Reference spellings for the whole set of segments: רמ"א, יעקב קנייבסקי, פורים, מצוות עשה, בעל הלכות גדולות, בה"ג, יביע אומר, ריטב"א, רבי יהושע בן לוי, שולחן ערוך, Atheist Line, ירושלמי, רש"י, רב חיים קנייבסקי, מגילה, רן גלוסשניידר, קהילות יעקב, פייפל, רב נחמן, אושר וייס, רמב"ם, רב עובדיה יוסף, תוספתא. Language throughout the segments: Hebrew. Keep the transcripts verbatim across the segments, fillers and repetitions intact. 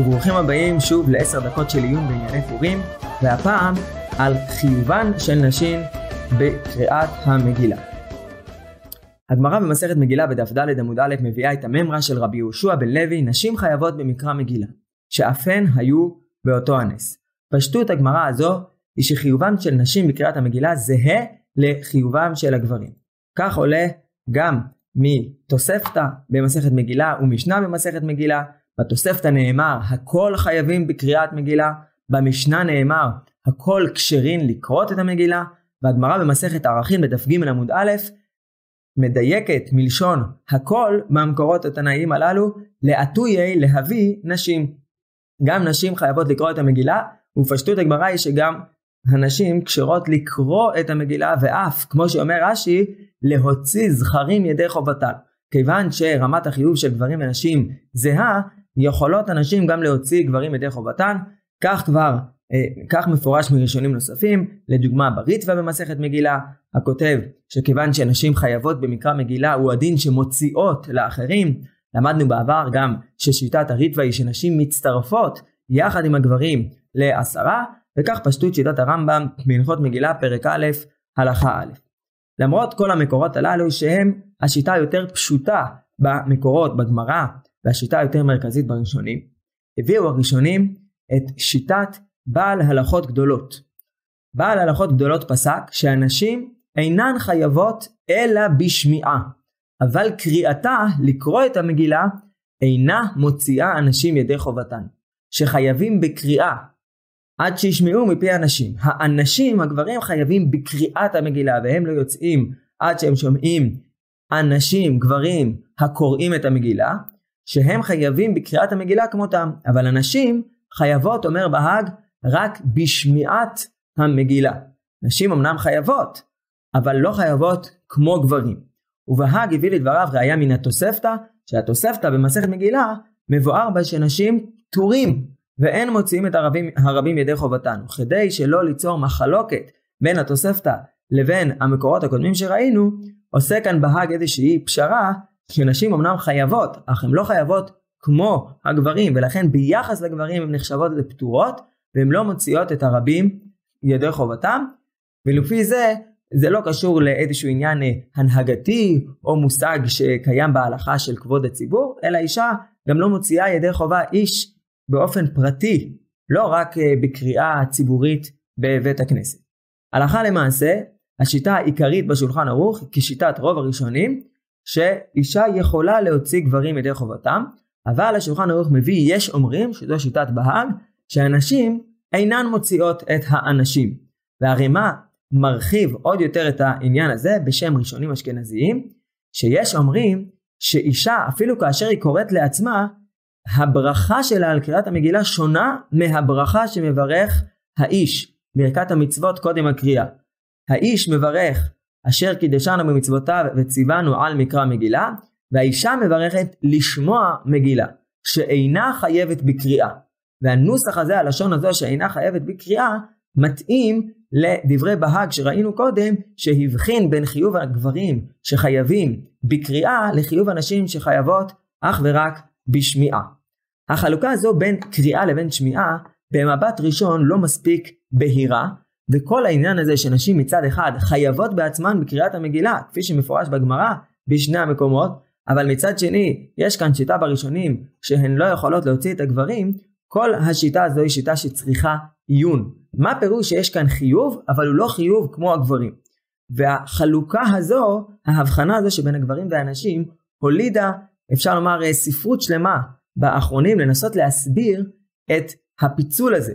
וברוכים הבאים שוב לעשר דקות של עיון בענייני פורים, והפעם על חיובן של נשים בקריאת המגילה. הגמרא במסכת מגילה בדף ד' עמוד א' מביאה את הממרה של רבי יהושע בן לוי, נשים חייבות במקרא מגילה, שאף הן היו באותו הנס. פשטות הגמרא הזו היא שחיובם של נשים בקריאת המגילה זהה לחיובם של הגברים. כך עולה גם מתוספתא במסכת מגילה ומשנה במסכת מגילה. בתוספתא נאמר הכל חייבים בקריאת מגילה, במשנה נאמר הכל כשרים לקרות את המגילה, והגמרא במסכת ערכין בדף ג' עמוד א' מדייקת מלשון הכל במקורות התנאיים הללו לעתויי להביא נשים. גם נשים חייבות לקרוא את המגילה, ופשטות הגמרא היא שגם הנשים כשרות לקרוא את המגילה, ואף כמו שאומר רש"י להוציא זכרים ידי חובתן. כיוון שרמת החיוב של גברים ונשים זהה, יכולות הנשים גם להוציא גברים ידי חובתן. כך כבר אה, כך מפורש מראשונים נוספים, לדוגמה בריטב"א במסכת מגילה הכותב שכיוון שנשים חייבות במקרא מגילה הוא הדין שמוציאות לאחרים. למדנו בעבר גם ששיטת הריטב"א היא שנשים מצטרפות יחד עם הגברים לעשרה, וכך פשטות שיטת הרמב"ם בהלכות מגילה פרק א' הלכה א'. למרות כל המקורות הללו שהם השיטה היותר פשוטה במקורות בגמרא והשיטה היותר מרכזית בראשונים, הביאו הראשונים את שיטת בעל הלכות גדולות. בעל הלכות גדולות פסק שהנשים אינן חייבות אלא בשמיעה, אבל קריאתה לקרוא את המגילה אינה מוציאה אנשים ידי חובתן, שחייבים בקריאה עד שישמעו מפי אנשים. האנשים הגברים חייבים בקריאת המגילה, והם לא יוצאים עד שהם שומעים אנשים גברים הקוראים את המגילה, שהם חייבים בקריאת המגילה כמותם. אבל הנשים חייבות, אומר בהג, רק בשמיעת המגילה. נשים אמנם חייבות, אבל לא חייבות כמו גברים. ובהג הביא לדבריו ראיה מן התוספתא, שהתוספתא במסכת מגילה מבואר בה שנשים תורים ואין מוציאים את הרבים, הרבים ידי חובתן. וכדי שלא ליצור מחלוקת בין התוספתא לבין המקורות הקודמים שראינו, עושה כאן בהג איזושהי פשרה שנשים אמנם חייבות, אך הן לא חייבות כמו הגברים, ולכן ביחס לגברים הן נחשבות לפטורות, והן לא מוציאות את הרבים ידי חובתם, ולפי זה, זה לא קשור לאיזשהו עניין הנהגתי או מושג שקיים בהלכה של כבוד הציבור, אלא אישה גם לא מוציאה ידי חובה איש באופן פרטי, לא רק בקריאה ציבורית בבית הכנסת. הלכה למעשה, השיטה העיקרית בשולחן ערוך, כשיטת רוב הראשונים, שאישה יכולה להוציא גברים ידי חובתם, אבל השולחן ערוך מביא יש אומרים, שזו שיטת בהג, שהנשים אינן מוציאות את האנשים. והרימה מרחיב עוד יותר את העניין הזה בשם ראשונים אשכנזיים, שיש אומרים שאישה אפילו כאשר היא קוראת לעצמה, הברכה שלה על קריאת המגילה שונה מהברכה שמברך האיש, ברכת המצוות קודם הקריאה. האיש מברך אשר קידשנו במצוותיו וציוונו על מקרא מגילה, והאישה מברכת לשמוע מגילה, שאינה חייבת בקריאה. והנוסח הזה, הלשון הזו שאינה חייבת בקריאה, מתאים לדברי בהג שראינו קודם, שהבחין בין חיוב הגברים שחייבים בקריאה לחיוב הנשים שחייבות אך ורק בשמיעה. החלוקה הזו בין קריאה לבין שמיעה במבט ראשון לא מספיק בהירה, וכל העניין הזה שנשים מצד אחד חייבות בעצמן בקריאת המגילה כפי שמפורש בגמרא בשני המקומות, אבל מצד שני יש כאן שיטה בראשונים שהן לא יכולות להוציא את הגברים, כל השיטה הזו היא שיטה שצריכה עיון. מה פירוש שיש כאן חיוב אבל הוא לא חיוב כמו הגברים? והחלוקה הזו, ההבחנה הזו שבין הגברים והנשים, הולידה אפשר לומר ספרות שלמה באחרונים לנסות להסביר את הפיצול הזה.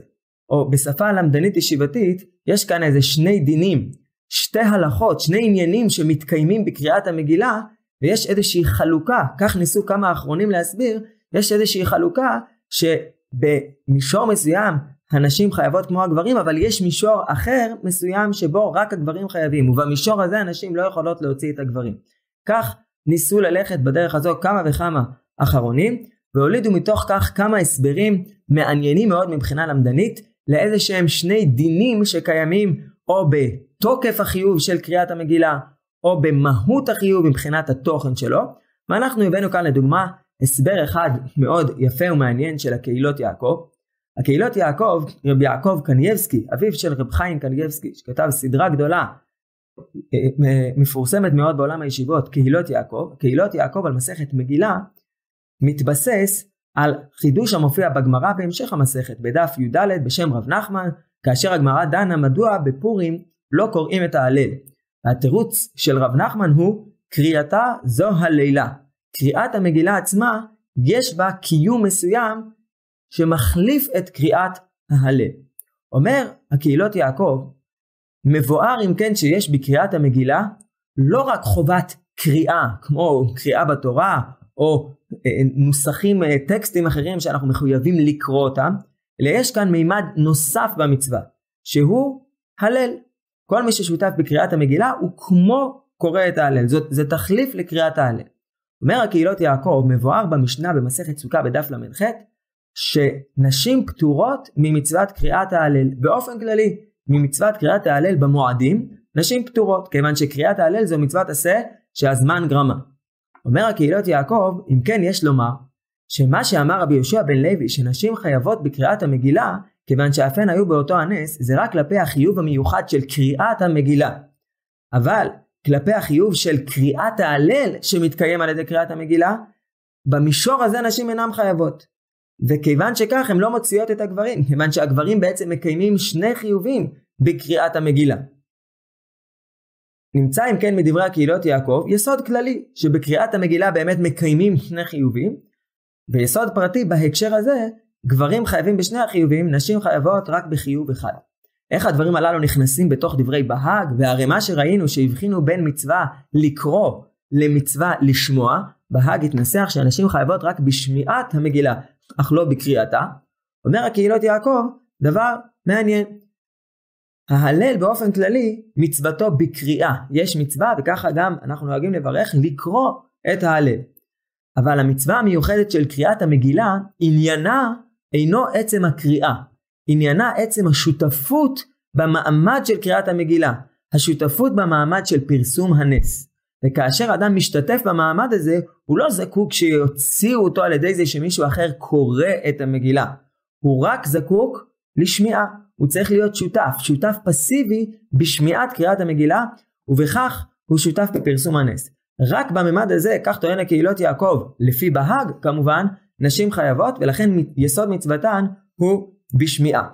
או בשפה למדנית ישיבתית, יש כאן איזה שני דינים, שתי הלכות, שני עניינים שמתקיימים בקריאת המגילה, ויש איזושהי חלוקה, כך ניסו כמה האחרונים להסביר, יש איזושהי חלוקה שבמישור מסוים הנשים חייבות כמו הגברים, אבל יש מישור אחר מסוים שבו רק הגברים חייבים, ובמישור הזה הנשים לא יכולות להוציא את הגברים. כך ניסו ללכת בדרך הזו כמה וכמה אחרונים, והולידו מתוך כך כמה הסברים מעניינים מאוד מבחינה למדנית, לאיזה שהם שני דינים שקיימים או בתוקף החיוב של קריאת המגילה, או במהות החיוב מבחינת התוכן שלו. ואנחנו הבאנו כאן לדוגמה הסבר אחד מאוד יפה ומעניין של הקהילות יעקב. הקהילות יעקב, רבי יעקב קנייבסקי, אביו של רב חיים קנייבסקי, שכתב סדרה גדולה מפורסמת מאוד בעולם הישיבות, קהילות יעקב. קהילות יעקב על מסכת מגילה מתבסס על חידוש המופיע בגמרא בהמשך המסכת בדף י"ד בשם רב נחמן, כאשר הגמרא דנה מדוע בפורים לא קוראים את ההלל. התירוץ של רב נחמן הוא קריאתה זו הלילה. קריאת המגילה עצמה יש בה קיום מסוים שמחליף את קריאת ההלל. אומר הקהילות יעקב, מבואר אם כן שיש בקריאת המגילה לא רק חובת קריאה כמו קריאה בתורה או נוסחים טקסטים אחרים שאנחנו מחויבים לקרוא אותם, אלא יש כאן מימד נוסף במצווה שהוא הלל. כל מי ששותף בקריאת המגילה הוא כמו קורא את ההלל, זאת, זה תחליף לקריאת ההלל. אומר הקהילות יעקב, מבואר במשנה במסכת סוכה בדף למ"ח, שנשים פטורות ממצוות קריאת ההלל באופן כללי. ממצוות קריאת ההלל במועדים נשים פטורות, כיוון שקריאת ההלל זו מצוות עשה שהזמן גרמה. אומר הקהילות יעקב, אם כן יש לומר שמה שאמר רבי יהושע בן לוי שנשים חייבות בקריאת המגילה כיוון שאפן היו באותו הנס, זה רק כלפי החיוב המיוחד של קריאת המגילה, אבל כלפי החיוב של קריאת ההלל שמתקיים על ידי קריאת המגילה, במישור הזה נשים אינן חייבות. וכיוון שכך הם לא מוציאות את הגברים, כיוון שהגברים בעצם מקיימים שני חיובים בקריאת המגילה. נמצא אם כן מדברי הקהילות יעקב יסוד כללי שבקריאת המגילה באמת מקיימים שני חיובים, ויסוד פרטי בהקשר הזה, גברים חייבים בשני החיובים, נשים חייבות רק בחיוב אחד. איך הדברים הללו נכנסים בתוך דברי בהג, והרמה שראינו שהבחינו בין מצווה לקרוא למצווה לשמוע, בהג התנסח שאנשים חייבות רק בשמיעת המגילה, אך לא בקריאתה. אומר הקהילות יעקב, דבר מעניין. ההלל באופן כללי, מצוותו בקריאה. יש מצווה, וככה גם אנחנו נוהגים לברך, לקרוא את ההלל. אבל המצווה המיוחדת של קריאת המגילה, עניינה אינו עצם הקריאה. עניינה עצם השותפות במעמד של קריאת המגילה. השותפות במעמד של פרסום הנס. וכאשר אדם משתתף במעמד הזה, הוא לא זקוק שיוציאו אותו על ידי זה שמישהו אחר קורא את המגילה. הוא רק זקוק לשמיעה. הוא צריך להיות שותף, שותף פסיבי בשמיעת קריאת המגילה, ובכך הוא שותף בפרסום הנס. רק בממד הזה, כך טוען הקהילות יעקב, לפי בהג כמובן, נשים חייבות, ולכן יסוד מצוותן הוא בשמיעה.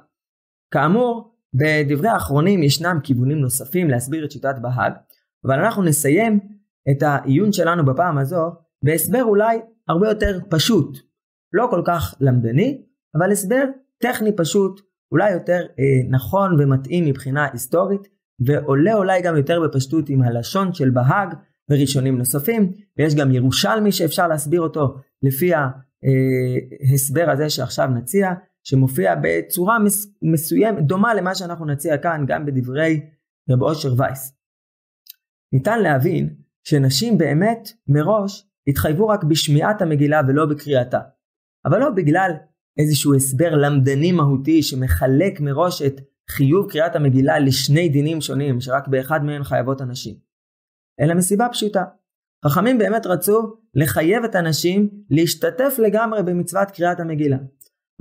כאמור, בדברי האחרונים ישנם כיוונים נוספים להסביר את שיטת בהג, אבל אנחנו נסיים את העיון שלנו בפעם הזו, בהסבר אולי הרבה יותר פשוט, לא כל כך למדני, אבל הסבר טכני פשוט, אולי יותר אה, נכון ומתאים מבחינה היסטורית, ועולה אולי גם יותר בפשטות עם הלשון של בהג וראשונים נוספים, ויש גם ירושלמי שאפשר להסביר אותו לפי ההסבר הזה שעכשיו נציע, שמופיע בצורה מסוימת, דומה למה שאנחנו נציע כאן גם בדברי רב אושר וייס. ניתן להבין שנשים באמת מראש התחייבו רק בשמיעת המגילה ולא בקריאתה, אבל לא בגלל איזשהו הסבר למדני מהותי שמחלק מראש את חיוב קריאת המגילה לשני דינים שונים שרק באחד מהן חייבות הנשים, אלא מסיבה פשוטה. חכמים באמת רצו לחייב את הנשים להשתתף לגמרי במצוות קריאת המגילה,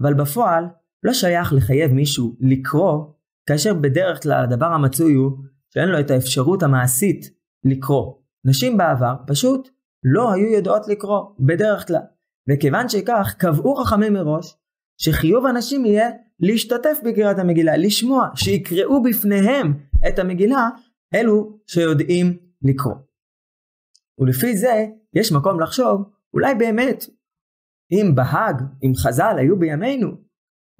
אבל בפועל לא שייך לחייב מישהו לקרוא, כאשר בדרך כלל הדבר המצוי הוא שאין לו את האפשרות המעשית לקרוא. נשים בעבר פשוט לא היו יודעות לקרוא בדרך כלל, וכיוון שכך קבעו חכמים מראש שחיוב הנשים יהיה להשתתף בקריאת המגילה, לשמוע, שיקראו בפניהם את המגילה אלו שיודעים לקרוא. ולפי זה יש מקום לחשוב, אולי באמת אם בהג, אם חז"ל היו בימינו,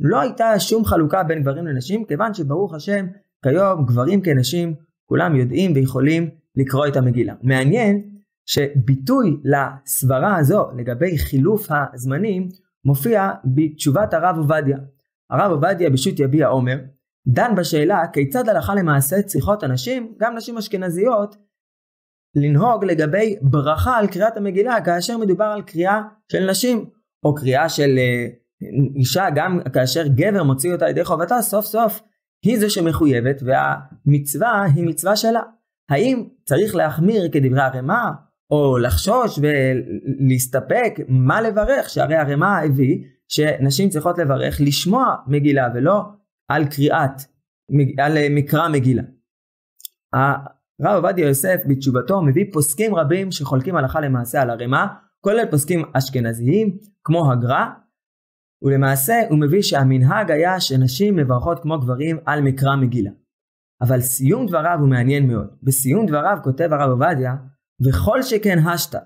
לא הייתה שום חלוקה בין גברים לנשים, כיוון שברוך השם כיום גברים כנשים כולם יודעים ויכולים לקרוא את המגילה. מעניין שביטוי לסברה הזו לגבי חילוף הזמנים מופיע בתשובת הרב עובדיה. הרב עובדיה בשו"ת יביע אומר דן בשאלה כיצד הלכה למעשה צריכות הנשים, גם נשים אשכנזיות, לנהוג לגבי ברכה על קריאת המגילה כאשר מדובר על קריאה של נשים, או קריאה של אישה גם כאשר גבר מוציא אותה לידי חובתה, סוף סוף היא זו שמחויבת והמצווה היא מצווה שלה. האם צריך להחמיר כדברי הרמ"א, או לחשוש ולהסתפק מה לברך, שהרי הרמה הביא שנשים צריכות לברך לשמוע מגילה ולא על קריאת, על מקרא מגילה. הרב עובדיה יוסף בתשובתו מביא פוסקים רבים שחולקים הלכה למעשה על הרמה, כולל פוסקים אשכנזיים כמו הגר"א, ולמעשה הוא מביא שהמנהג היה שנשים מברכות כמו גברים על מקרא מגילה. אבל סיום דבריו הוא מעניין מאוד. בסיום דבריו כותב הרב עובדיה, וכל שכן השתא,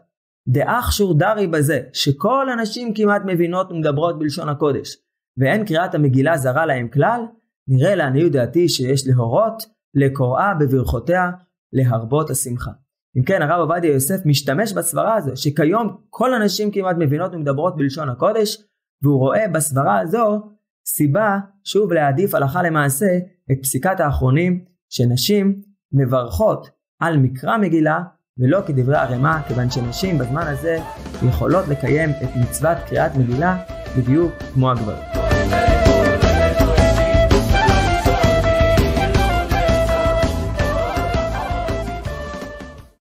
דאח שורדרי בזה, שכל הנשים כמעט מבינות ומדברות בלשון הקודש, ואין קריאת המגילה זרה להם כלל, נראה לעניות דעתי שיש להורות, לקוראה בברכותיה, להרבות השמחה. אם כן, הרב עובדיה יוסף משתמש בסברה הזו, שכיום כל הנשים כמעט מבינות ומדברות בלשון הקודש, והוא רואה בסברה הזו סיבה שוב להעדיף הלכה למעשה את פסיקת האחרונים, שנשים מברכות על מקרא מגילה, ולא כדברי הרמ"א, כיוון שנשים בזמן הזה יכולות לקיים את מצוות קריאת מגילה בדיוק כמו הגברים.